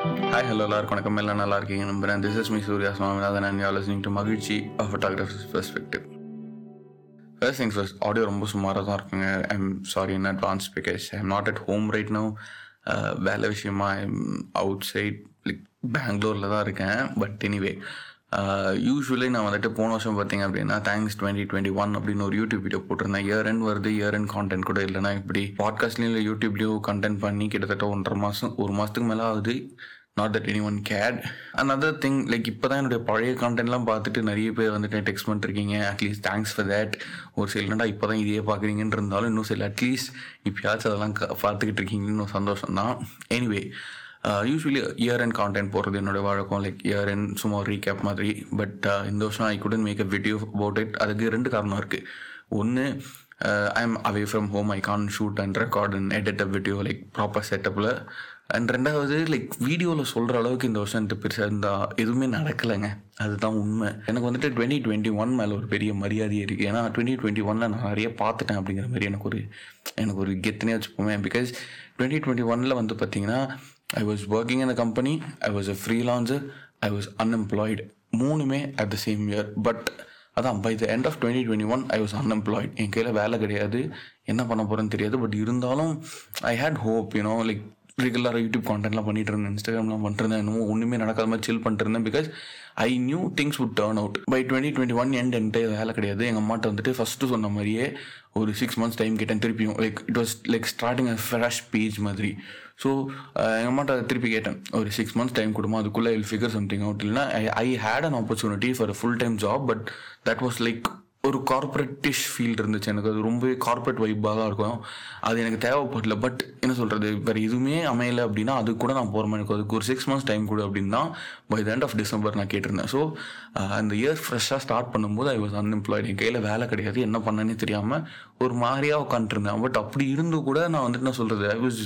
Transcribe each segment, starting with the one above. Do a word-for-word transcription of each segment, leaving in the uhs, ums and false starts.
Hi, hello, எல்லாருக்கும் வணக்கம். எல்லாம் நல்லா இருக்கீங்க நம்புறேன். This is me, Surya Swaminathan, and you are listening to Magizhchi, a photographer's perspective. First things first, audio ரொம்ப சுமாராக தான் இருக்குங்க. I'm sorry in advance because I'm not at home right now. வேலை விஷயமா I'm outside, like பெங்களூரில் தான் இருக்கேன். But anyway usually நான் வந்துட்டு போன வருஷம் பார்த்தீங்க அப்படின்னா தேங்க்ஸ் டுவெண்ட்டி டுவெண்ட்டி ஒன் அப்படின்னு ஒரு யூடியூப் வீடியோ போட்டிருந்தேன். இயர் எண்ட் வருது, இயர் எண்ட் கான்டென்ட் கூட இல்லைனா இப்படி பாட்காஸ்ட்லேயும் இல்லை யூடியூப்லேயும் கண்டென்ட் பண்ணி கிட்டத்தட்ட ஒன்றரை மாதம் ஒரு மாதத்துக்கு மேலே ஆகுது. நாட் தட் எனி ஒன் கேட். அனதர் திங், லைக் இப்போ தான் என்னுடைய பழைய கான்டென்ட்லாம் பார்த்துட்டு நிறைய பேர் வந்துட்டு டெக்ஸ்ட் பண்ணிருக்கீங்க. At least thanks for that. ஒரு சில என்னடா இப்போ தான் இதையே பார்க்குறீங்கன்னு இருந்தாலும் இன்னும் சில அட்லீஸ்ட் இப்போயாச்சும் அதெல்லாம் பார்த்துக்கிட்டு இருக்கீங்கன்னு சந்தோஷம் தான். Anyway usually year end content போடுறது என்னோட வழக்கம், லைக் இயர் அண்ட் சும்மா ரீகேப் மாதிரி. பட் இந்த வருஷம் I couldn't make a video about it. அதுக்கு ரெண்டு காரணம் இருக்குது. ஒன்று, I am away from home, I can't shoot and record and edit a video like proper செட்டப்பில். அண்ட் ரெண்டாவது, லைக் வீடியோவில் சொல்கிற அளவுக்கு இந்த வருஷம் என்கிட்ட பெருசாக இருந்தால் எதுவுமே நடக்கலைங்க. அதுதான் உண்மை. எனக்கு வந்துட்டு டுவெண்ட்டி டுவெண்ட்டி ஒன் மேலே ஒரு பெரிய மரியாதையே இருக்குது. ஏன்னா டுவெண்ட்டி டுவெண்ட்டி ஒன்னில் நான் நிறைய பார்த்துட்டேன் அப்படிங்கிற மாதிரி எனக்கு ஒரு எனக்கு ஒரு கெத்துனே வச்சுப்போமே. பிகாஸ் டுவெண்ட்டி டுவெண்ட்டி ஒன்னில் வந்து பார்த்திங்கன்னா I was working in a company, I was a freelancer, I was unemployed. Moonume at the same year. But அதான் by the end of twenty twenty-one, I was unemployed. என் கையில் வேலை கிடையாது, என்ன பண்ண போகிறேன்னு தெரியாது. பட் இருந்தாலும் I had hope, you know like ரெகுலராக யூடியூப் கான்டென்ட்லாம் பண்ணிட்டு இருந்தேன், இன்ஸ்டாகிராம்லாம் பண்ணிட்டுருந்தேன். இன்னும் ஒன்றுமே நடக்காத மாதிரி சில் பண்ணிட்டு இருந்தேன். Because I knew things would turn out by twenty twenty one end என்கிட்ட வேலை கிடையாது. எங்கள் அம்மாட்ட வந்துட்டு ஃபஸ்ட்டு சொன்ன மாதிரியே ஒரு சிக்ஸ் மந்த்ஸ் டைம் கேட்டேன் திருப்பியும். Like it was like starting a fresh page மாதிரி. ஸோ எங்கள் அம்மாட்ட திருப்பி கேட்டேன், ஒரு சிக்ஸ் மந்த்ஸ் டைம் கொடுமா, அதுக்குள்ளே I will figure something out. இல்லைனா I I had an opportunity for a full time job. But that was like ஒரு கார்பரேட்டிஷ் ஃபீல்டு இருந்துச்சு எனக்கு. அது ரொம்பவே கார்பரேட் வைப்பாக தான் இருக்கும். அது எனக்கு தேவைப்படல. பட் என்ன சொல்கிறது, வேறு எதுவுமே அமையலை அப்படின்னா அது கூட நான் போகிற மாதிரி இருக்கும். அதுக்கு ஒரு சிக்ஸ் மந்த்ஸ் டைம் கூட அப்படின்னா by the end of December நான் கேட்டிருந்தேன். ஸோ அந்த இயர் ஃப்ரெஷ்ஷாக ஸ்டார்ட் பண்ணும்போது ஐ வாஸ் அன்எம்ப்ளாய்டு. என் கையில் வேலை கிடையாது, என்ன பண்ணனே தெரியாமல் ஒரு மாதிரியாக உட்காந்துருந்தேன். பட் அப்படி இருந்து கூட நான் வந்துட்டு நான் சொல்கிறது ஐ வாஸ்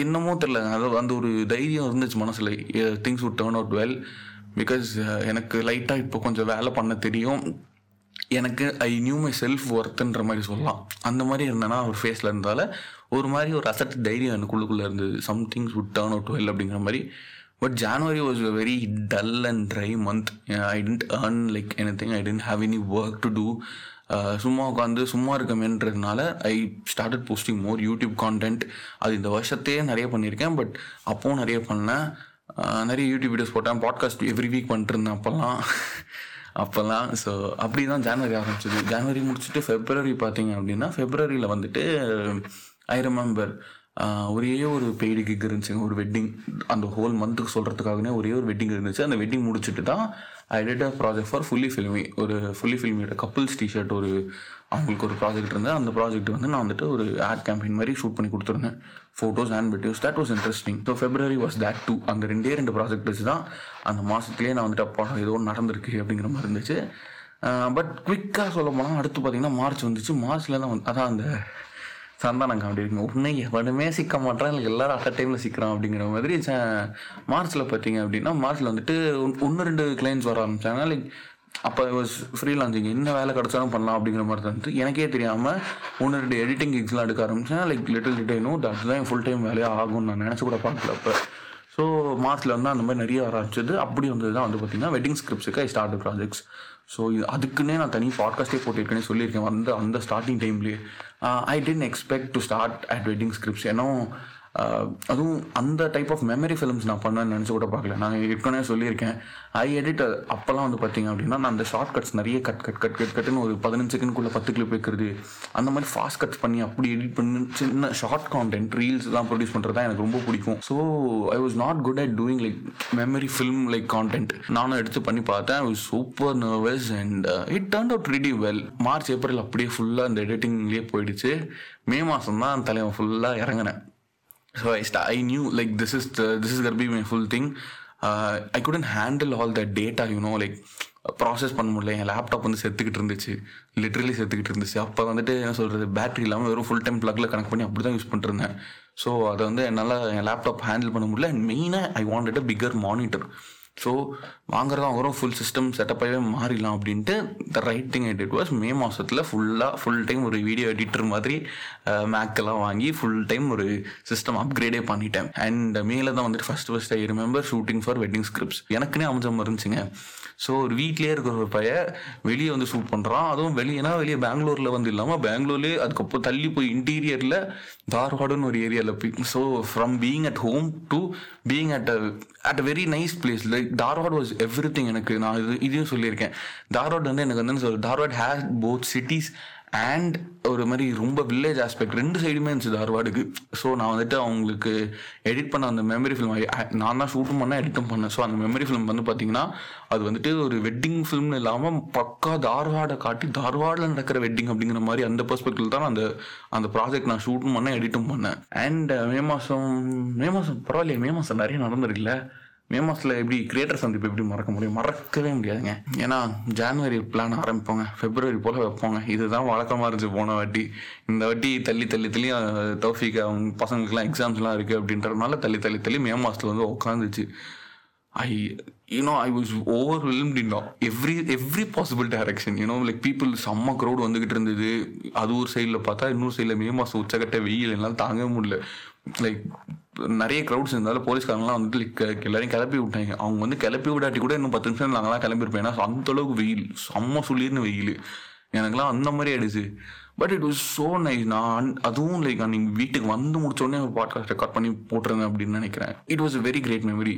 என்னமோ தெரில, அது அந்த ஒரு தைரியம் இருந்துச்சு மனசில், things would turn out well. Because எனக்கு லைட்டாக இப்போ கொஞ்சம் வேலை பண்ண தெரியும். எனக்கு ஐ நியூ மை செல்ஃப் ஒர்த்துன்ற மாதிரி சொல்லலாம். அந்த மாதிரி இருந்தேன்னா ஒரு ஃபேஸில் இருந்தால ஒரு மாதிரி ஒரு அசட் தைரியம் எனக்குள்ளுக்குள்ளே இருந்தது. Somethings would turn out well அப்படிங்கிற மாதிரி. But January was a very dull and dry month. I didn't earn like anything, I didn't have any work to do. சும்மா உட்காந்து சும்மா இருக்கமேன்றதுனால I started posting more YouTube content. அது இந்த வருஷத்தையே நிறைய பண்ணியிருக்கேன். பட் அப்போவும் நிறைய பண்ணேன், நிறைய யூடியூப் வீடியோஸ் போட்டேன், பாட்காஸ்ட் எவ்ரி வீக் பண்ணிட்டு இருந்தேன் அப்போல்லாம் அப்போல்லாம் ஸோ அப்படி தான் ஜான்வரி ஆரம்பிச்சது. ஜான்வரி முடிச்சுட்டு ஃபெப்ரவரி பார்த்தீங்க அப்படின்னா ஃபெப்ரவரியில் வந்துட்டு ஐ ரிமெம்பர் ஒரே ஒரு பெய்டு கிக் இருந்துச்சுங்க, ஒரு வெட்டிங். அந்த ஹோல் மந்த்துக்கு சொல்கிறதுக்காகவே ஒரே ஒரு வெட்டிங் இருந்துச்சு. அந்த வெட்டிங் முடிச்சுட்டு தான் I did a project for fully Filmy. ஒரு ஃபுல்லி ஃபில்மியோட கப்புள்ஸ் டிஷர்ட் ஒரு அவங்களுக்கு ஒரு ப்ராஜெக்ட் இருந்தேன். அந்த ப்ராஜெக்ட் வந்து நான் வந்துட்டு ஒரு ஆட் கேம்பெயின் மாதிரி ஷூட் பண்ணி கொடுத்துருந்தேன், photos and videos. That was interesting. So February was that too. அந்த ரெண்டே ரெண்டு ப்ராஜெக்ட் வச்சு தான் அந்த மாதத்துலேயே நான் வந்துட்டு அப்பா ஏதோ ஒன்று நடந்திருக்கு அப்படிங்கிற மாதிரி இருந்துச்சு. பட் குவிக்காக சொல்ல போனால் அடுத்து பார்த்தீங்கன்னா மார்ச் வந்துச்சு. மார்ச்சில் தான் அதான் அந்த சந்தானம் காமெடி இருக்குங்க, உடனே எவனுமே சிக்க மாட்டேறான், எனக்கு எல்லோரும் அட் அ டைமில் சிக்கிறான் அப்படிங்கிற மாதிரி. மார்ச்சில் பார்த்தீங்க அப்படின்னா மார்ச்சில் வந்துட்டு ஒன்று ரெண்டு கிளைண்ட்ஸ் வர ஆரம்பித்தாங்க. லைக் அப்போ வாஸ் ஃப்ரீலான்சிங், என்ன வேலை கிடச்சாலும் பண்ணலாம் அப்படிங்கிற மாதிரி தான். எனக்கே தெரியாமல் ஒன்று ரெண்டு எடிட்டிங் கிக்ஸ்லாம் எடுக்க ஆரம்பித்தேன். லைக் லிட்டில் லிட்டேனும் அதுதான் என் ஃபுல் டைம் வேலையாக ஆகும்னு நான் நினச்சி கூட பார்க்கல அப்போ. ஸோ மார்ச்சில் வந்து அந்த மாதிரி நிறைய ஆரம்பிச்சது. அப்படி வந்து தான் வந்து பார்த்திங்கன்னா வெட்டிங் ஸ்கிரிப்ட்ஸுக்கு ஐ ஸ்டார்ட் ப்ராஜெக்ட்ஸ். ஸோ இது அதுக்குன்னே நான் தனி பாட்காஸ்ட்டே போட்டிருக்கேன்னு சொல்லியிருக்கேன். வந்து அந்த ஸ்டார்டிங் டைம்லேயே I didn't expect to start at wedding scripts. ஏன்னா அதுவும் அந்த டைப் ஆஃப் மெமரி ஃபிலிம்ஸ் நான் பண்ணேன்னு நினச்சி கூட பார்க்கல. நான் ஏற்கனவே சொல்லியிருக்கேன், ஐ எடிட் அப்போல்லாம் வந்து பார்த்திங்க அப்படின்னா நான் அந்த ஷார்ட் கட்ஸ் நிறைய கட் கட் கட் கட் கட்டுன்னு ஒரு பதினஞ்சு செகண்ட்குள்ளே பத்து கிளிப் வைக்கிறது, அந்த மாதிரி ஃபாஸ்ட் கட்ஸ் பண்ணி அப்படி எடிட் பண்ணி சின்ன ஷார்ட் கான்டென்ட் ரீல்ஸ் எல்லாம் ப்ரொடியூஸ் பண்ணுறது தான் எனக்கு ரொம்ப பிடிக்கும். So I was not good at doing like memory film like content. நானும் எடுத்து பண்ணி பார்த்தேன். I was super nervous and it turned out pretty well. March April அப்படியே ஃபுல்லாக அந்த எடிட்டிங்லேயே போயிடுச்சு. மே மாதம் தான் தலைவன் ஃபுல்லாக இறங்கினேன். So I, st- I knew like this is the, this is gonna be my full thing. Uh, I couldn't handle all that data, you know, like process பண்ண முடியல. என் லேப்டாப் வந்து செத்துக்கிட்டு இருந்துச்சு, லிட்ரலி செத்துக்கிட்டு இருந்துச்சு. அப்போ வந்துட்டு என்ன சொல்கிறது, பேட்ரி இல்லாமல் வெறும் ஃபுல் டைம் ப்ளக்கில் கனெக்ட் பண்ணி அப்படி தான் யூஸ் பண்ணிட்டுருந்தேன். ஸோ அதை வந்து என்னால் என் லேப்டாப் ஹேண்டில் பண்ண முடியல. அண்ட் மெயினாக I wanted a bigger monitor. So வாங்குறதா வரும் ஃபுல் சிஸ்டம் செட்டப்பாகவே மாறிடலாம் அப்படின்ட்டு the right thing I did was May மாதத்தில் ஃபுல்லாக ஃபுல் டைம் ஒரு வீடியோ எடிட்டர் மாதிரி மேக்கெல்லாம் வாங்கி ஃபுல் டைம் ஒரு சிஸ்டம் அப்கிரேடே பண்ணிட்டேன். அண்ட் மேலே தான் வந்துட்டு first first I remember shooting for wedding scripts எனக்குனே அமைச்சமாக இருந்துச்சுங்க. ஸோ ஒரு வீட்லேயே இருக்கிற ஒரு பையன் வெளியே வந்து ஷூட் பண்ணுறான், அதுவும் வெளியேனா வெளியே பெங்களூரில் வந்து இல்லாமல் பெங்களூர்லேயே அதுக்கப்புறம் தள்ளி போய் இன்டீரியரில் தார்வாடுன்னு ஒரு ஏரியாவில் போய். So from being at home to being at at a very nice place like Dharwad was everything. எனக்கு நான் இது இதையும் சொல்லியிருக்கேன், தார்வாட் வந்து எனக்கு வந்து சொல்லுவேன் Dharwad has both cities and ஒரு மாதிரி ரொம்ப வில்லேஜ் ஆஸ்பெக்ட் ரெண்டு சைடுமே இருந்துச்சு தார்வாடுக்கு. ஸோ நான் வந்துட்டு அவங்களுக்கு எடிட் பண்ண அந்த மெமரி ஃபிலிம் நான் தான் ஷூட்டும் பண்ணேன் எடிட்டும் பண்ணேன். ஸோ அந்த மெமரி ஃபிலிம் வந்து பார்த்தீங்கன்னா அது வந்துட்டு ஒரு வெட்டிங் ஃபிலிம்னு இல்லாமல் பக்கா தார்வாடை காட்டி தார்வாடில் நடக்கிற வெட்டிங் அப்படிங்கிற மாதிரி அந்த பெர்ஸ்பெக்டிவ் தான் அந்த அந்த ப்ராஜெக்ட் நான் ஷூட்டும் பண்ணேன் எடிட்டும் பண்ணேன். அண்ட் மே மாதம் மே மாதம் பரவாயில்லையே மே மாதம் நிறைய நடந்திருக்குல்ல. மே மாதத்தில் எப்படி கிரியேட்டர் சந்திப்பு எப்படி மறக்க முடியும், மறக்கவே முடியாதுங்க. ஏன்னா ஜான்வரி பிளான் ஆரம்பிப்போங்க, ஃபெப்ரவரி போல் வைப்போங்க, இதுதான் வழக்கமாக இருந்துச்சு போன வாட்டி. இந்த வாட்டி தள்ளி தள்ளி தள்ளி தௌஃபிக் அவங்க பசங்களுக்குலாம் எக்ஸாம்ஸ்லாம் இருக்குது அப்படின்றதுனால தள்ளி தள்ளி தள்ளி மே மாதத்தில் வந்து உட்காந்துச்சு. I you know I was overwhelmed in every every possible direction you know like people செம்ம க்ரௌட் வந்துகிட்டு இருந்தது. அது ஒரு சைடில் பார்த்தா இன்னொரு சைடில் மே மாதம் உச்சக்கட்ட வெயில் என்னால் தாங்கவே முடியல. லைக் நிறைய க்ரௌட்ஸ் இருந்தாலும் போலீஸ்காரங்களாம் வந்துட்டு லைக் எல்லாரையும் கிளப்பி விட்டாங்க. அவங்க வந்து கிளப்பி விடாட்டி கூட இன்னும் பத்து நிமிஷம் நாங்களாம் கிளம்பியிருப்போம், ஏன்னா அந்தளவுக்கு வெயில் செம்ம சுளிர்னு வெயில் எனக்குலாம் அந்த மாதிரி ஆயிடுச்சு. But it was so nice. நான் அதுவும் லைக் நீங்கள் வீட்டுக்கு வந்து முடிச்சோடனே பாட்காஸ்ட் ரெக்கார்ட் பண்ணி போட்டிருந்தேன் அப்படின்னு நினைக்கிறேன். It was very great memory.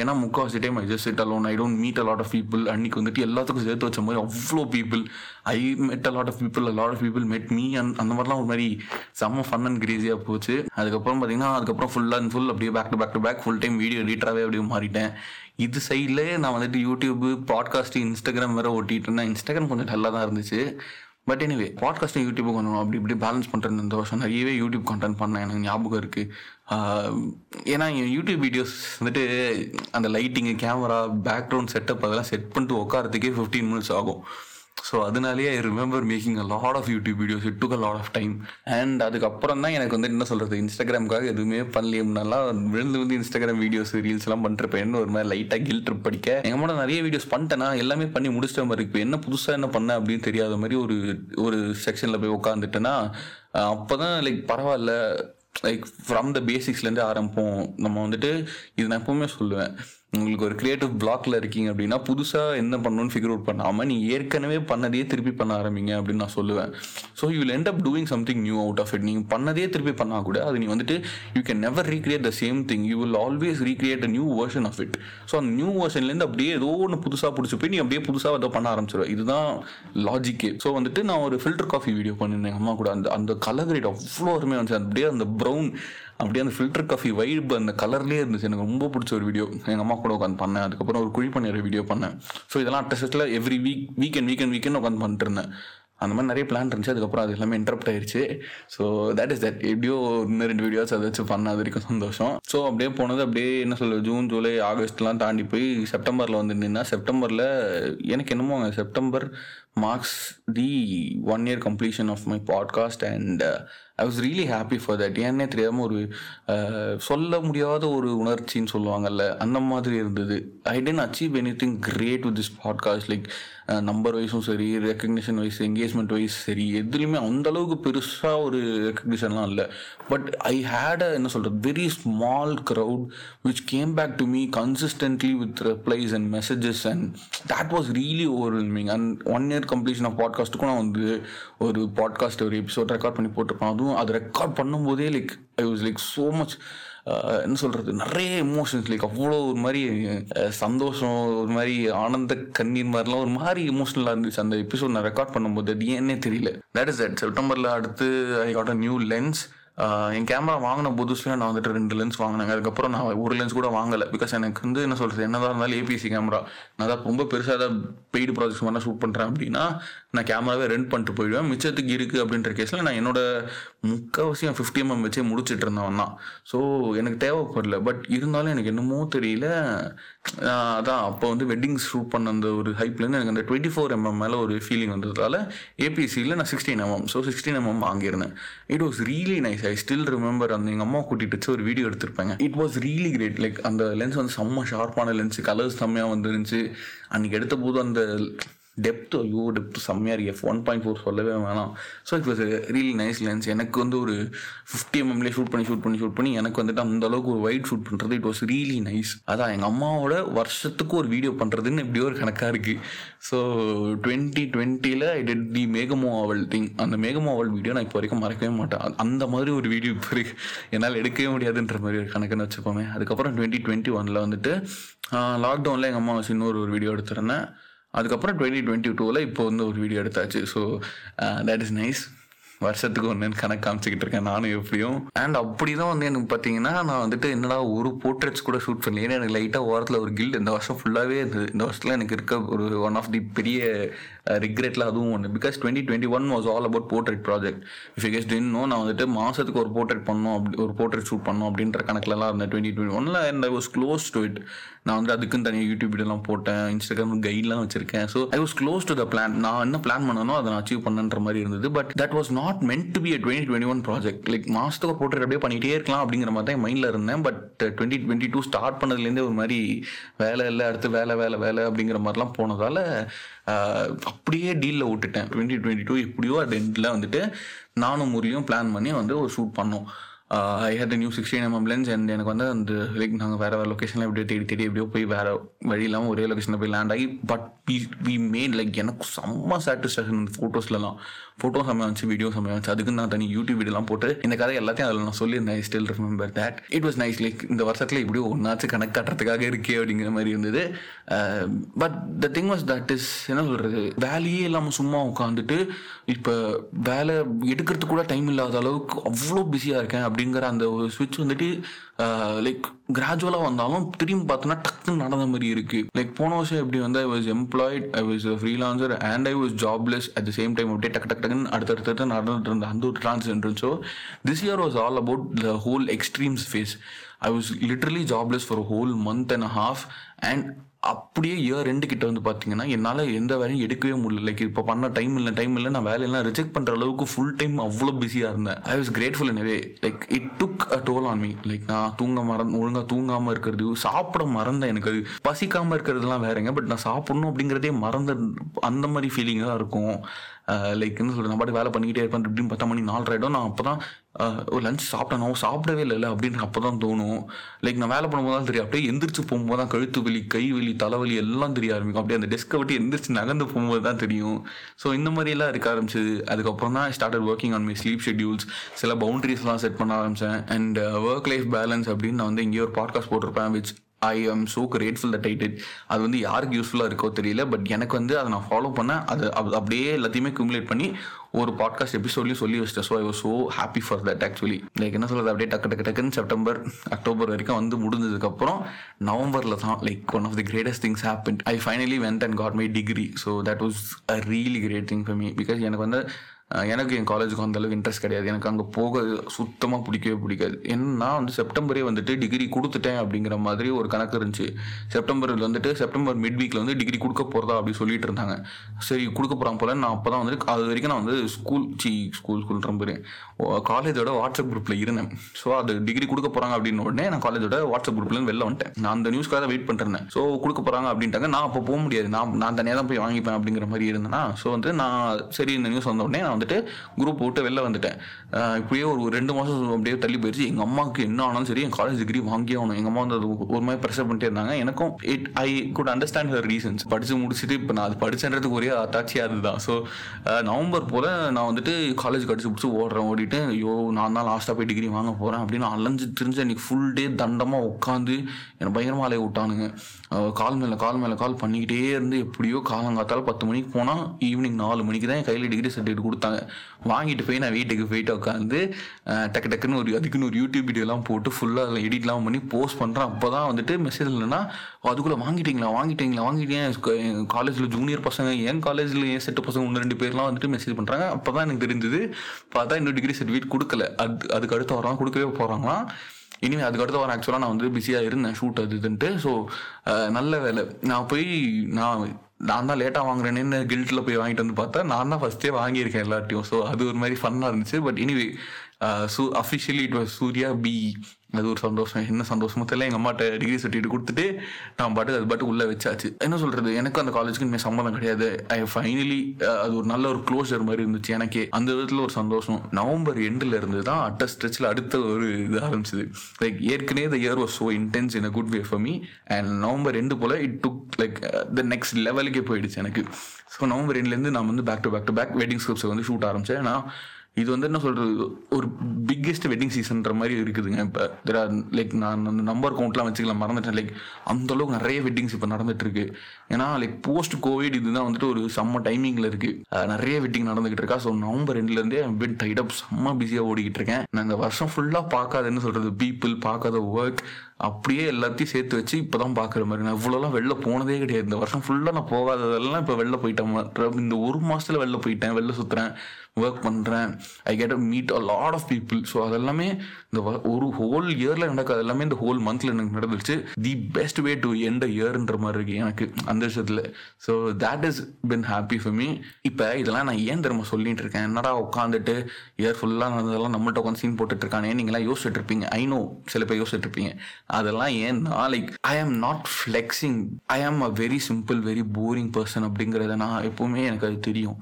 ஏன்னா முக்கால்வாசி time I just sit alone, I don't meet a lot of people. அன்னைக்கு வந்துட்டு எல்லாத்துக்கும் சேர்த்து வச்ச மாதிரி அவ்வளோ people, I met a lot of people, a lot of people met me. And அந்த மாதிரிலாம் ஒரு மாதிரி செம்ம ஃபன் அண்ட் கிரேஸியாக போச்சு. அதுக்கப்புறம் பார்த்தீங்கன்னா அதுக்கப்புறம் ஃபுல் அண்ட் ஃபுல் அப்படியே back to back to back full time video எடிட்டராகவே அப்படியே மாறிட்டேன். இது சைட்லேயே நான் வந்துட்டு யூடியூப்பு பாட்காஸ்ட்டு இன்ஸ்டாகிராம் வேறு ஓட்டிகிட்டு இருந்தேன். இன்ஸ்டாகிராம் கொஞ்சம் டல்லாக தான் இருந்துச்சு. பட் எனிவே பாட்காஸ்ட்டு யூடியூப் கொஞ்சம் அப்படி இப்படி பேலன்ஸ் பண்ணுறேன்னு இந்த வருஷம் நிறையவே யூடியூப் கண்டென்ட் பண்ணேன், எனக்கு ஞாபகம் இருக்குது. ஏன்னா என் யூடியூப் வீடியோஸ் வந்துட்டு அந்த லைட்டிங்கு கேமரா பேக்ரவுண்ட் செட்டப் அதெல்லாம் செட் பண்ணிட்டு உட்காரத்துக்கே ஃபிஃப்டீன் மினிட்ஸ் ஆகும். ஸோ அதனாலேயே I remember making a lot of YouTube videos, it took a lot of time. And அதுக்கப்புறம் தான் எனக்கு வந்து என்ன சொல்கிறது, இன்ஸ்டாகிராமுக்காக எதுவுமே பண்ணலையும்னாலாம் விழுந்து வந்து இன்ஸ்டாகிராம் வீடியோஸ் ரீல்ஸ்லாம் பண்ணிருப்பேன்னு ஒரு மாதிரி லைட்டாக கில் ட்ரிப் படிக்க எங்கள் மாதிரி நிறைய வீடியோஸ் பண்ணிட்டேன்னா எல்லாமே பண்ணி முடிச்சிட்ட மாதிரி இருக்குது. என்ன புதுசாக என்ன பண்ணேன் அப்படின்னு தெரியாத மாதிரி ஒரு ஒரு செக்ஷனில் போய் உட்காந்துட்டேன்னா அப்போ தான் லைக் பரவாயில்ல, லைக் ஃப்ரம் த பேசிக்ஸ்லேருந்து ஆரம்பிப்போம் நம்ம வந்துட்டு. இது நான் எப்பவுமே சொல்லுவேன், உங்களுக்கு ஒரு கிரியேட்டிவ் பிளாக்ல இருக்கீங்க அப்படின்னா புதுசாக என்ன பண்ணணும்னு ஃபிகர் அவுட் பண்ணாமல் நீ ஏற்கனவே பண்ணதையே திருப்பி பண்ண ஆரம்பிங்க அப்படின்னு நான் சொல்லுவேன். So you will end up doing something new out of it. நீங்கள் பண்ணதே திருப்பி பண்ணால் கூட அது நீ வந்துட்டு you can never recreate the same thing, you will always recreate a new version of it. So அந்த நியூ வெர்ஷன்லேருந்து அப்படியே ஏதோ ஒன்று புதுசாக பிடிச்சி போய் நீ அப்படியே புதுசாக அதை பண்ண ஆரம்பிச்சிடுவேன். இதுதான் லாஜிக்கே. ஸோ வந்துட்டு நான் ஒரு ஃபில்டர் காஃபி வீடியோ பண்ணியிருந்தேன் அம்மா கூட. அந்த அந்த கலர் கிரேட் அவ்வளோ அருமையாக இருந்துச்சு, அப்படியே அந்த ப்ரௌன் அப்படியே அந்த ஃபில்டர் காஃபி வைப் அந்த கலர்லேயே இருந்துச்சு. எனக்கு ரொம்ப பிடிச்ச ஒரு வீடியோ எங்கள் அம்மா கூட உட்காந்து பண்ணேன். அதுக்கப்புறம் ஒரு குழி பண்ணிடுற வீடியோ பண்ணேன். ஸோ இதெல்லாம் அட்டஸ்டில் every week weekend weekend weekend உட்காந்து பண்ணிட்டு இருந்தேன். அந்த மாதிரி நிறைய பிளான் இருந்துச்சு. அதுக்கப்புறம் அது எல்லாமே இன்டரப்ட் ஆயிடுச்சு. So that is that. எப்படியோ இன்னும் ரெண்டு வீடியோஸ் அதை வச்சு பண்ண அது வரைக்கும் சந்தோஷம். ஸோ அப்படியே போனது அப்படியே என்ன சொல்லுவது ஜூன் ஜூலை ஆகஸ்ட்லாம் தாண்டி போய் செப்டம்பரில் வந்து நின்னா செப்டம்பரில் எனக்கு என்னமோ September marks the one year completion of my podcast and I was really happy for that. ஏன்னே தெரியாமல் ஒரு சொல்ல முடியாத ஒரு உணர்ச்சின்னு சொல்லுவாங்கல்ல அந்த மாதிரி இருந்தது. I didn't achieve anything great with this podcast, like number வைஸும் சரி ரெக்கக்னிஷன் வைஸ் என்கேஜ்மெண்ட் வைஸ் சரி எதுலேயுமே அந்தளவுக்கு பெருசாக ஒரு ரெக்கக்னிஷன்லாம் இல்லை. பட் ஐ ஹேட் அ என்ன சொல்கிறது very small crowd which came back to me consistently with replies and messages and that was really overwhelming. And one year completion of பாட்காஸ்ட்டுக்கும் நான் வந்து ஒரு பாட்காஸ்ட் ஒரு எபிசோட் ரெக்கார்ட் பண்ணி போட்டிருப்பேன். அதுவும் அது ரெக்கார்ட் பண்ணும்போதே like I was like so much என்ன சொல்கிறது நிறைய எமோஷன்ஸ், லைக் அவ்வளோ ஒரு மாதிரி சந்தோஷம் ஒரு மாதிரி ஆனந்த கண்ணீர் மாதிரிலாம் ஒரு மாதிரி எமோஷனலாக இருந்துச்சு அந்த எபிசோட் நான் ரெக்கார்ட் பண்ணும்போது. அது ஏன்னே தெரியல. That is that. செப்டம்பரில் அடுத்து I got a new lens. என் கேமரா வாங்கின புதுசுல நான் வந்துட்டு ரெண்டு லென்ஸ் வாங்கினேங்க. அதுக்கப்புறம் நான் ஒரு லென்ஸ் கூட வாங்கலை. பிகாஸ் எனக்கு வந்து என்ன சொல்கிறது என்னதான் இருந்தாலும் ஏபிசி கேமரா நான் தான் ரொம்ப பெருசாக ஏதாவது பெய்டு ப்ராஜெக்ட்ஸ் மாதிரி ஷூட் பண்ணுறேன் அப்படின்னா நான் கேமராவே ரெண்ட் பண்ணிட்டு போயிடுவேன். மிச்சத்துக்கு இருக்குது அப்படின்ற கேஸில் நான் என்னோட முக்கால்வாசி என் ஃபிஃப்டி எம்எம் வச்சே முடிச்சுட்டு இருந்தவன் தான். ஸோ எனக்கு தேவைப்படல. பட் இருந்தாலும் எனக்கு என்னமோ தெரியல அதான் அப்போ வந்து வெட்டிங்ஸ் ஷூட் பண்ண அந்த ஒரு ஹைப்லேருந்து எனக்கு அந்த டுவெண்ட்டி ஃபோர் எம்எம் மேலே ஒரு ஃபீலிங் வந்ததால் ஏபிசியில் நான் sixteen mm so sixteen mm வாங்கியிருந்தேன். It was really nice. I still remember அந்த எங்கள் அம்மா கூட்டிகிட்டு வச்சு ஒரு வீடியோ எடுத்திருப்பாங்க. It was really great. Like அந்த லென்ஸ் வந்து செம்ம ஷார்ப்பான லென்ஸு, கலர்ஸ் செம்மையாக வந்துருந்துச்சு. அன்றைக்கி எடுத்த போது அந்த டெப்த், ஐயோ டெப்த் செம்மையாக இருக்கு. எஃப் ஒன் பாயிண்ட் ஃபோர் சொல்லவே வேணாம். So it was really nice lens. எனக்கு வந்து ஒரு ஃபிஃப்டி எம்எம்லேயே ஷூட் பண்ணி ஷூட் பண்ணி ஷூட் பண்ணி எனக்கு வந்துட்டு அந்தளவுக்கு ஒரு வைட் ஷூட் பண்ணுறது இட் வாஸ் ரியலி நைஸ். அதான் எங்கள் அம்மாவோட வருஷத்துக்கு ஒரு வீடியோ பண்ணுறதுன்னு எப்படியோ ஒரு கணக்காக இருக்குது. ஸோ டுவெண்ட்டி டுவெண்ட்டியில் ஐ டெட் தி மேகமோ அவள் திங். அந்த மேகமோ அவள் வீடியோ நான் இப்போ வரைக்கும் மறக்கவே மாட்டேன். அந்த மாதிரி ஒரு வீடியோ இப்போ இருக்கு என்னால் எடுக்கவே முடியாதுன்ற மாதிரி ஒரு கணக்குன்னு வச்சுப்போமே. அதுக்கப்புறம் டுவெண்ட்டி டுவெண்ட்டி ஒனில் வந்துட்டு லாக்டவுனில் எங்கள் அம்மா வச்சு இன்னொரு ஒரு வீடியோ எடுத்துருந்தேன். அதுக்கப்புறம் டுவெண்ட்டி டுவெண்ட்டி டூவில் இப்போ வந்து ஒரு வீடியோ எடுத்தாச்சு. So that is nice. வருஷத்துக்கு ஒன்றுன்னு கணக்கு காமிச்சிக்கிட்டு இருக்கேன் நானும் எப்படியும். அண்ட் அப்படி தான் வந்து எனக்கு பார்த்தீங்கன்னா நான் வந்துட்டு என்னடா ஒரு போர்ட்ரேட்ஸ் கூட ஷூட் பண்ணல. ஏன்னா எனக்கு லைட்டாக ஓரத்தில் ஒரு கில்ட் இந்த வருஷம் ஃபுல்லாகவே இருந்தது. இந்த வருஷத்தில் எனக்கு இருக்க ஒரு ஒன் ஆஃப் தி பெரிய ரிக்ரெட்லாம் அதுவும் ஒன்று. Because twenty twenty one was all about portrait project. If you guess இன்னும் நான் வந்துட்டு மாதத்துக்கு ஒரு போர்ட்ரேட் பண்ணோம், அப்படி ஒரு போர்ட்ரேட் ஷூட் பண்ணோம் அப்படின்ற கணக்குலலாம் இருந்தேன். டுவெண்ட்டி டுவெண்ட்டி ஒனில் and I was close to it. நான் வந்து அதுக்குன்னு தனியாக யூடியூப் வீடியோலாம் போட்டேன், இன்ஸ்டாகிராம் கைட்லாம் வச்சிருக்கேன். So I was close to the plan. நான் என்ன பிளான் பண்ணனோ அதை நான் அச்சீவ் பண்ணுன்ற மாதிரி இருந்தது. But that was not not meant to be a twenty twenty-one project. Like master portrait அப்படியே பண்ணிகிட்டே இருக்கலாம் அப்படிங்கிற மாதிரி தான் மைண்டில் இருந்தேன். But twenty twenty two start பண்ணதுலேருந்தே ஒரு மாதிரி வேலை இல்லை, அடுத்து வேலை வேலை வேலை அப்படிங்கிற மாதிரிலாம் போனதால் அப்படியே டீலில் விட்டுட்டேன். டுவெண்ட்டி டுவெண்ட்டி டூ எப்படியோ அது எண்டில் வந்துட்டு நானும் முறையும் பிளான் பண்ணி வந்து ஒரு ஷூட் பண்ணோம். I had new sixteen mm lens. And எனக்கு வந்து அந்த லைக் நாங்கள் வேறு வேறு லொக்கேஷனில் எப்படியோ தேடி தேடி எப்படியோ போய் வேறு வழி இல்லாமல் ஒரே லொக்கேஷனில் போய் லேண்ட் ஆகி but we we made like எனக்கு செம்ம சாட்டிஸ்ஃபேக்ஷன் அந்த ஃபோட்டோஸ்லாம். ஃபோட்டோ செம்மையாக இருந்துச்சு, வீடியோ செம்மையாக இருந்துச்சு. அதுக்கு நான் தனி யூடியூப் வீடியோலாம் போட்டு இந்த கதை எல்லாத்தையும் அதில் நான் சொல்லியிருந்தேன். I still remember that. It was nice. Like இந்த வருஷத்தில் எப்படியோ ஒன்றாச்சும் கணக்கு காட்டுறதுக்காக இருக்கே அப்படிங்கிற மாதிரி இருந்தது. But the thing was that is என்ன சொல்கிறது, வேலையே இல்லாமல் சும்மா உட்காந்துட்டு இப்போ வேலை எடுக்கிறதுக்கு கூட டைம் இல்லாத அளவுக்கு அவ்வளோ பிஸியாக இருக்கேன் அப்படிங்கிற அந்த ஒரு ஸ்விட்ச் வந்துட்டு லைக் கிராஜுவலாக வந்தாலும் திரும்பி பார்த்தோன்னா டக்குன்னு நடந்த மாதிரி இருக்குது. லைக் போன வருஷம் எப்படி வந்து I was employed, I was freelancer and I was jobless at the same time. அப்படியே டக்கு டக்கு டக்குன்னு அடுத்தடுத்த நடந்துட்டு இருந்த அந்த ஒரு ட்ரான்ஸ்ஜெண்டர் இருந்துச்சோ. This year was all about the whole extremes phase. I was literally jobless for whole month and half. And அப்படியே இயர் ரெண்டு கிட்ட வந்து பார்த்தீங்கன்னா என்னால் எந்த வேலையும் எடுக்கவே முடியல. லைக் இப்போ பண்ண டைம் இல்லை டைம் இல்லை நான் வேலையெல்லாம் ரிஜெக்ட் பண்ணுற அளவுக்கு ஃபுல் டைம் அவ்வளோ பிஸியாக இருந்தேன். I was grateful in a way. Like it took a toll on me. Like நான் தூங்க மறந்து ஒழுங்காக தூங்காமல் இருக்கிறது, சாப்பிட மறந்தேன். எனக்கு அது பசிக்காமல் இருக்கிறதுலாம் வேறங்க, பட் நான் சாப்பிடணும் அப்படிங்கிறதே மறந்து அந்த மாதிரி ஃபீலிங்காக இருக்கும். லைக் என்ன சொல்கிறேன், நான் பாட்டு வேலை பண்ணிக்கிட்டே இருப்பேன். இப்படின்னு பத்தாம் மணி நாலு ஆகிடும். நான் அப்போ தான் ஒரு லஞ்ச் சாப்பிட்டேன், சாப்பிடவே இல்லைல்ல அப்படின்னு அப்போ தான் தோணும். லைக் நான் வேலை பண்ணும்போது தான் தெரியும். அப்படியே எந்திரிச்சு போகும்போது தான் கழுத்து வலி, கை வலி, தலைவலி எல்லாம் தெரிய ஆரம்பிக்கும். அப்படியே அந்த டெஸ்க்கை விட்டு எந்திரிச்சு நகர்ந்து போகும்போது தான் தெரியும். ஸோ இந்த மாதிரிலாம் இருக்க ஆரம்பிச்சது. அதுக்கப்புறம் தான் I started working on my sleep schedules. சில பவுண்ட்ரிஸ்லாம் செட் பண்ண ஆரம்பித்தேன். அண்ட் ஒர்க் லைஃப் பேலன்ஸ் அப்படின்னு நான் வந்து இங்கேயோ ஒரு பாட்காஸ்ட் போட்டிருப்பேன், which I am so grateful that I did. அது வந்து யாருக்கு யூஸ்ஃபுல்லாக இருக்கோ தெரியல, பட் எனக்கு வந்து அதை நான் ஃபாலோ பண்ணேன். அது அப்படியே எல்லாத்தையுமே குமுலேட் பண்ணி ஒரு பாட்காஸ்ட் எபிசோட்லையும் சொல்லி வச்சிட்டேன். So I was so happy for that actually. Like என்ன சொல்கிறது, அப்படியே டக்கு டக்கு டக்குன்னு செப்டம்பர் அக்டோபர் வரைக்கும் வந்து முடிஞ்சதுக்கப்புறம் நவம்பரில் தான் like one of the greatest things happened. I finally went and got my degree. So that was a really great thing for me. Because எனக்கு வந்து எனக்கு என் காலேஜுக்கு அந்தளவுக்கு இன்ட்ரெஸ்ட் கிடையாது. எனக்கு அங்கே போக சுத்தமாக பிடிக்கவே பிடிக்காது. ஏன்னா வந்து செப்டம்பரே வந்துட்டு டிகிரி கொடுத்துட்டேன் அப்படிங்கிற மாதிரி ஒரு கணக்கு இருந்துச்சு. செப்டம்பரில் வந்துட்டு செப்டம்பர் மிட் வீக்கில் வந்து டிகிரி கொடுக்க போகிறதா அப்படி சொல்லிட்டு இருந்தாங்க. சரி கொடுக்க போகிறான் போல. நான் அப்போ தான் வந்து அது வரைக்கும் நான் வந்து ஸ்கூல் சி ஸ்கூல் ஸ்கூல் நம்பரு காலேஜோட வாட்ஸ்அப் குரூப்பில் இருந்தேன். ஸோ அது டிகிரி கொடுக்க போகிறாங்க அப்படின்னு உடனே நான் காலேஜோட வாட்ஸ்அப் குரூப்லேருந்து வெளில வந்துட்டேன். நான் அந்த நியூஸ்க்காக தான் வெயிட் பண்ணிருந்தேன். ஸோ கொடுக்க போகிறாங்க அப்படின்ட்டாங்க. நான் அப்போ போக முடியாது, நான் நான் தனியாக தான் போய் வாங்கிப்பேன் அப்படிங்கிற மாதிரி இருந்தேன்னா. ஸோ வந்து நான் சரி இந்த நியூஸ் வந்த உடனே நான் வந்துட்டு குரூப் போட்டு வெளில வந்துட்டேன். இப்படியே ஒரு ரெண்டு மாதம் அப்படியே தள்ளி போயிடுச்சு. எங்கள் அம்மாவுக்கு என்ன ஆனாலும் சரி என் காலேஜ் டிகிரி வாங்கியே ஆகணும். எங்கள் அம்மா வந்து அது ஒரு மாதிரி ப்ரெஷர் பண்ணிட்டே இருந்தாங்க. எனக்கும் it I could understand her reasons. படித்து முடிச்சுட்டு இப்போ நான் அது படிச்சுன்றதுக்கு ஒரே அட்டாச்சியாக இருந்துதான். ஸோ நவம்பர் போல் நான் வந்துட்டு காலேஜ் கடிச்சு பிடிச்சி ஓடுறேன். ஓடிட்டு ஐயோ நான் தான் லாஸ்ட்டாக போய் டிகிரி வாங்க போகிறேன் அப்படின்னு அலைஞ்சு திரிஞ்சு அன்றைக்கி ஃபுல் டே தண்டமாக உட்காந்து என்னை பயங்கரமாக அலைய விட்டானுங்க. கால் மேலே கால் மேலே கால் பண்ணிக்கிட்டே இருந்து எப்படியோ காலங்காத்தால் பத்து மணிக்கு போனால் ஈவினிங் நாலு மணிக்கு தான் என் கையில் டிகிரி சர்டிஃபிகேட் கொடுத்து வாங்கிட்டு போய் நான் வீட்டுக்கு போயிட்டு உட்காந்து டக்கு டக்குன்னு ஒரு அதுக்குன்னு ஒரு யூடியூப் வீடியோலாம் போட்டு ஃபுல்லாக அதில் எடிட்லாம் பண்ணி போஸ்ட் பண்ணுறேன். அப்போ தான் வந்துட்டு மெசேஜ் இல்லைன்னா அதுக்குள்ளே வாங்கிட்டீங்களா வாங்கிட்டீங்களா வாங்கிட்டேன் காலேஜில் ஜூனியர் பசங்க என் காலேஜில் என் செட்டு பசங்க ஒன்று ரெண்டு பேர்லாம் வந்துட்டு மெசேஜ் பண்ணுறாங்க. அப்போ தான் எனக்கு தெரிஞ்சது பார்த்தா இன்னும் டிகிரி சர்டிஃபிகேட் கொடுக்கல, அது அதுக்கு அடுத்து வரான் கொடுக்கவே போகிறாங்களாம். இனிமேல் அதுக்கடுத்து வர ஆக்சுவலாக நான் வந்து பிஸியாக இருந்தேன் ஷூட் அது இதுன்ட்டு. ஸோ நல்ல வேலை நான் போய் நான் நான் தான் லேட்டாக வாங்குறேன்னு கில்ட்டில் போய் வாங்கிட்டு வந்து பார்த்தா நான் தான் ஃபஸ்ட்டே வாங்கியிருக்கேன் எல்லாத்தையும். ஸோ அது ஒரு மாதிரி ஃபன்னாக இருந்துச்சு. But anyway officially it was Surya B. அது ஒரு சந்தோஷம், என்ன சந்தோஷமோ தெரியல. எங்கள் அம்மாட்ட டிகிரி சர்டிஃபிகேட் கொடுத்துட்டு நான் பாட்டு அது பாட்டு உள்ளே வச்சாச்சு. என்ன சொல்கிறது, எனக்கு அந்த காலேஜுக்கு இனிமேல் சம்பளம் கிடையாது. ஐ ஃபைனலி அது ஒரு நல்ல ஒரு க்ளோஷர் மாதிரி இருந்துச்சு எனக்கே. அந்த விதத்தில் ஒரு சந்தோஷம். நவம்பர் எண்டில் இருந்து தான் அட்ட ஸ்ட்ரெச்சில் அடுத்த ஒரு இது ஆரம்பிச்சிது. லைக் ஏற்கனவே the year was so intense in a good way for me and November end போல் it took like the next லெவலுக்கே போயிடுச்சு எனக்கு. ஸோ நவம்பர் எண்ட்லேருந்து நான் வந்து back to back to back wedding ஸ்கிரிப்ட்ஸை வந்து ஷூட் ஆரம்பித்தேன். ஏன்னா இது வந்து என்ன சொல்கிறது, ஒரு பிக்கெஸ்ட் வெட்டிங் சீசன்ற மாதிரி இருக்குதுங்க இப்போ. தெர் ஆர் லைக் நான் அந்த நம்பர் கவுண்ட்லாம் வச்சுக்கலாம் மறந்துட்டேன். லைக் அந்தளவுக்கு நிறைய வெட்டிங்ஸ் இப்போ நடந்துகிட்ருக்கு. ஏன்னா லைக் போஸ்ட் கோவிட் இதுதான் வந்துட்டு ஒரு செம்ம டைமிங்கில் இருக்குது, நிறைய வெட்டிங் நடந்துகிட்டு இருக்கா. ஸோ நவம்பர் ரெண்டுலேருந்தே பின் டைட் அப் செம்ம பிஸியாக ஓடிக்கிட்டு இருக்கேன். நான் இந்த வருஷம் ஃபுல்லாக பார்க்காத என்ன சொல்கிறது பீப்புள், பார்க்காத ஒர்க், அப்படியே எல்லாத்தையும் சேர்த்து வச்சு இப்போ தான் பார்க்குற மாதிரி. நான் இவ்வளோலாம் வெளில போனதே கிடையாது. இந்த வருஷம் ஃபுல்லாக நான் போகாததெல்லாம் இப்போ வெளில போயிட்டேன். இந்த ஒரு மாதத்தில் வெளில போயிட்டேன், வெளில சுற்றுறேன், ஒர்க் பண்ணுறேன். I get to meet a lot of people. So அதெல்லாமே இந்த ஒரு ஹோல் இயரில் நடக்காது, எல்லாமே இந்த ஹோல் மந்த்தில் எனக்கு நடந்துச்சு. The best way to end a இயர்ன்ற மாதிரி இருக்குது எனக்கு அந்த விஷயத்தில். So that is been happy for me. இப்போ இதெல்லாம் நான் ஏன் தெரியுமா சொல்லிகிட்டு இருக்கேன், என்னடா உட்காந்துட்டு இயர் ஃபுல்லாக நடந்ததெல்லாம் நம்மள்ட்ட உட்காந்து சீன் போட்டுட்ருக்கானே நீங்களாம் யோசிச்சுட்டு இருப்பீங்க. ஐ நோ, சில பேர் யோசிச்சுட்டு இருப்பீங்க. அதெல்லாம் ஏன்னா like I am not flexing. I am a very simple very boring person அப்படிங்கிறத நான் எப்போவுமே எனக்கு அது தெரியும்.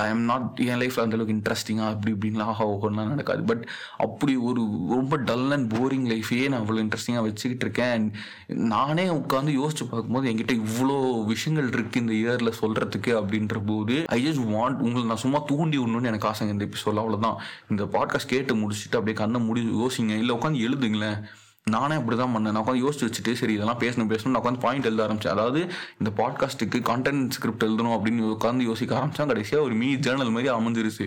ஐ எம் நாட், என் லைஃப்பில் அந்தளவுக்கு இன்ட்ரெஸ்டிங்காக அப்படி இப்படின்லாம் ஆக ஒவ்வொன்றுலாம் நடக்காது. பட் அப்படி ஒரு ரொம்ப டல் அண்ட் போரிங் லைஃபையே நான் அவ்வளோ இன்ட்ரெஸ்டிங்காக வச்சுக்கிட்டு இருக்கேன். அண்ட் நானே உட்காந்து யோசிச்சு பார்க்கும்போது என்கிட்ட இவ்வளோ விஷயங்கள் இருக்குது இந்த இயரில் சொல்கிறதுக்கு அப்படின்ற போது ஐ ஜஸ்ட் வாண்ட் உங்களை நான் சும்மா தூண்டி விடணும்னு எனக்கு ஆசைங்க இந்த எபிசோடில். அவ்வளோதான். இந்த பாட்காஸ்ட் கேட்டு முடிச்சுட்டு அப்படியே கண்ணை முடி யோசிங்க, இல்லை உட்காந்து எழுதுங்களேன். நானே அப்படி தான் பண்ணேன். நான் உட்காந்து யோசிச்சு வச்சுட்டு சரி இதெல்லாம் பேசணும் பேசணும் நான் உட்காந்து பாயிண்ட் எழுத ஆரம்பிச்சேன். அதாவது இந்த பாட்காஸ்ட்டுக்கு கான்டென்ட் ஸ்கிரிப்ட் எழுதணும் அப்படின்னு உட்காந்து யோசிக்க ஆரம்பித்தா கடைசியாக ஒரு மினி ஜேர்னல் மாதிரி அமைஞ்சிருச்சு.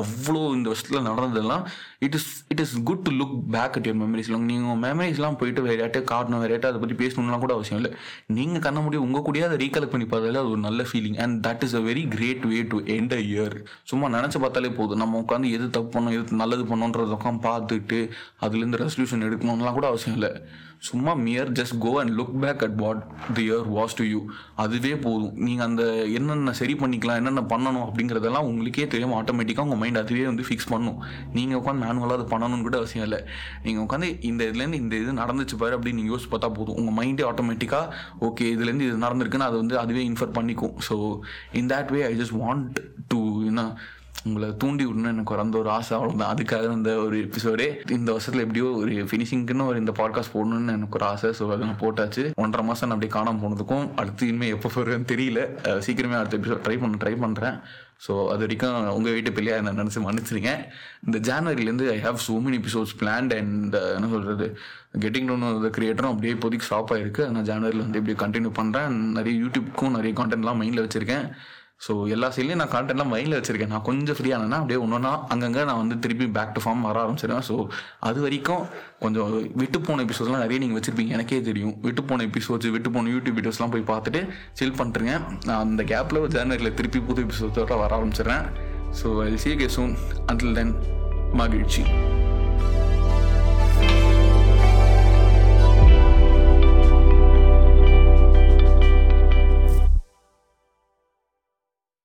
அவ்வளோ இந்த வருஷத்தில் நடந்ததெல்லாம். It is it is good to look back at your memories. நீங்கள் உங்கள் மெமரிஸ்லாம் போயிட்டு வேறையாட்டே காரணம் வேறையாட்டே அதை பற்றி பேசணும்லாம் கூட அவசியம் இல்லை. நீங்கள் கண்ண முடியும் உங்கள் கூட அதை ரீகலெக்ட் பண்ணி பார்த்தாலே அது ஒரு நல்ல feeling. And that is a very great way to end a year. சும்மா நினச்சி பார்த்தாலே போதும். நம்ம உட்காந்து எது தப்பு பண்ணணும் எது நல்லது பண்ணணுன்றத உட்காந்து பார்த்துட்டு அதுலேருந்து ரெசல்யூஷன் எடுக்கணும்லாம் கூட அவசியம் இல்லை. சும்மா mere just go and look back at what the year was to you. அதுவே போதும். நீங்கள் அந்த என்னென்ன சரி பண்ணிக்கலாம் என்னென்ன பண்ணணும் அப்படிங்கிறதெல்லாம் உங்களுக்கே தெரியும். ஆட்டோமேட்டிக்காக உங்கள் மைண்ட் அதுவே வந்து ஃபிக்ஸ் பண்ணும். நீங்கள் உட்காந்து மேனுவலாக அது பண்ணணும்னு கூட அவசியம் இல்லை. நீங்கள் உட்காந்து இந்த இதுலேருந்து இந்த இது நடந்துச்சு பாரு அப்படின்னு நீங்கள் யோசிச்சு பார்த்தா போதும். உங்கள் மைண்டே ஆட்டோமேட்டிக்காக ஓகே இதுலேருந்து இது நடந்திருக்குன்னு அது வந்து அதுவே இன்ஃபர் பண்ணிக்கும். So in that way I just want to you know உங்களை தூண்டி விடணும்னு எனக்கு ஒரு அந்த ஒரு ஆசை. அவ்வளோதான். அதுக்காக அந்த ஒரு எபிசோடே இந்த வருஷத்தில் எப்படியோ ஒரு ஃபினிஷிங்க்குன்னு ஒரு இந்த பாட்காஸ்ட் போடணும்னு எனக்கு ஒரு ஆசை. ஸோ அதை நான் போட்டாச்சு. ஒன்றரை மாதம் நான் அப்படி காணாமல் போனதுக்கும் அடுத்து இனிமேல் எப்போ போகிறேன்னு தெரியல. சீக்கிரமே அடுத்த எபிசோட் ட்ரை பண்ண ட்ரை பண்ணுறேன் ஸோ அது வரைக்கும் உங்கள் வீட்டு பிள்ளையாக நான் நினச்சி மன்னிச்சிருங்க. இந்த ஜான்வரிலேருந்து I have so many episodes planned and என்ன சொல்கிறது கெட்டிங் டவுன் த கிரியேட்டரும் அப்படியே இப்போதைக்கு ஸ்டாப் ஆகிருக்கு. நான் ஜான்வரியில் வந்து இப்படியே கண்டினியூ பண்ணுறேன். நிறைய யூடியூப்க்கும் நிறைய கான்டென்ட்லாம் மைண்டில் வச்சுருக்கேன். ஸோ எல்லா சைட்லேயும் நான் கான்டென்ட்லாம் மைண்டில் வச்சுருக்கேன். நான் கொஞ்சம் ஃப்ரீ ஆனேன்னா அப்படியே ஒன்றுனா அங்கங்கே நான் வந்து திருப்பி பேக் டு ஃபார்ம் வர ஆரம்பிச்சிடுவேன். ஸோ அது வரைக்கும் கொஞ்சம் விட்டு போன எபிசோட்ஸ்லாம் நிறைய நீங்கள் வச்சுருப்பீங்க, எனக்கே தெரியும். விட்டு போன எபிசோட்ஸ் விட்டு போன யூடியூப் வீடியோஸ்லாம் போய் பார்த்துட்டு சில் பண்ணுறேங்க. நான் அந்த கேப்பில் ஜனவரியில் திருப்பி புது எபிசோட்ஸோட வர ஆரம்பிச்சிடுறேன். So I will see you soon. Until then மகிழ்ச்சி.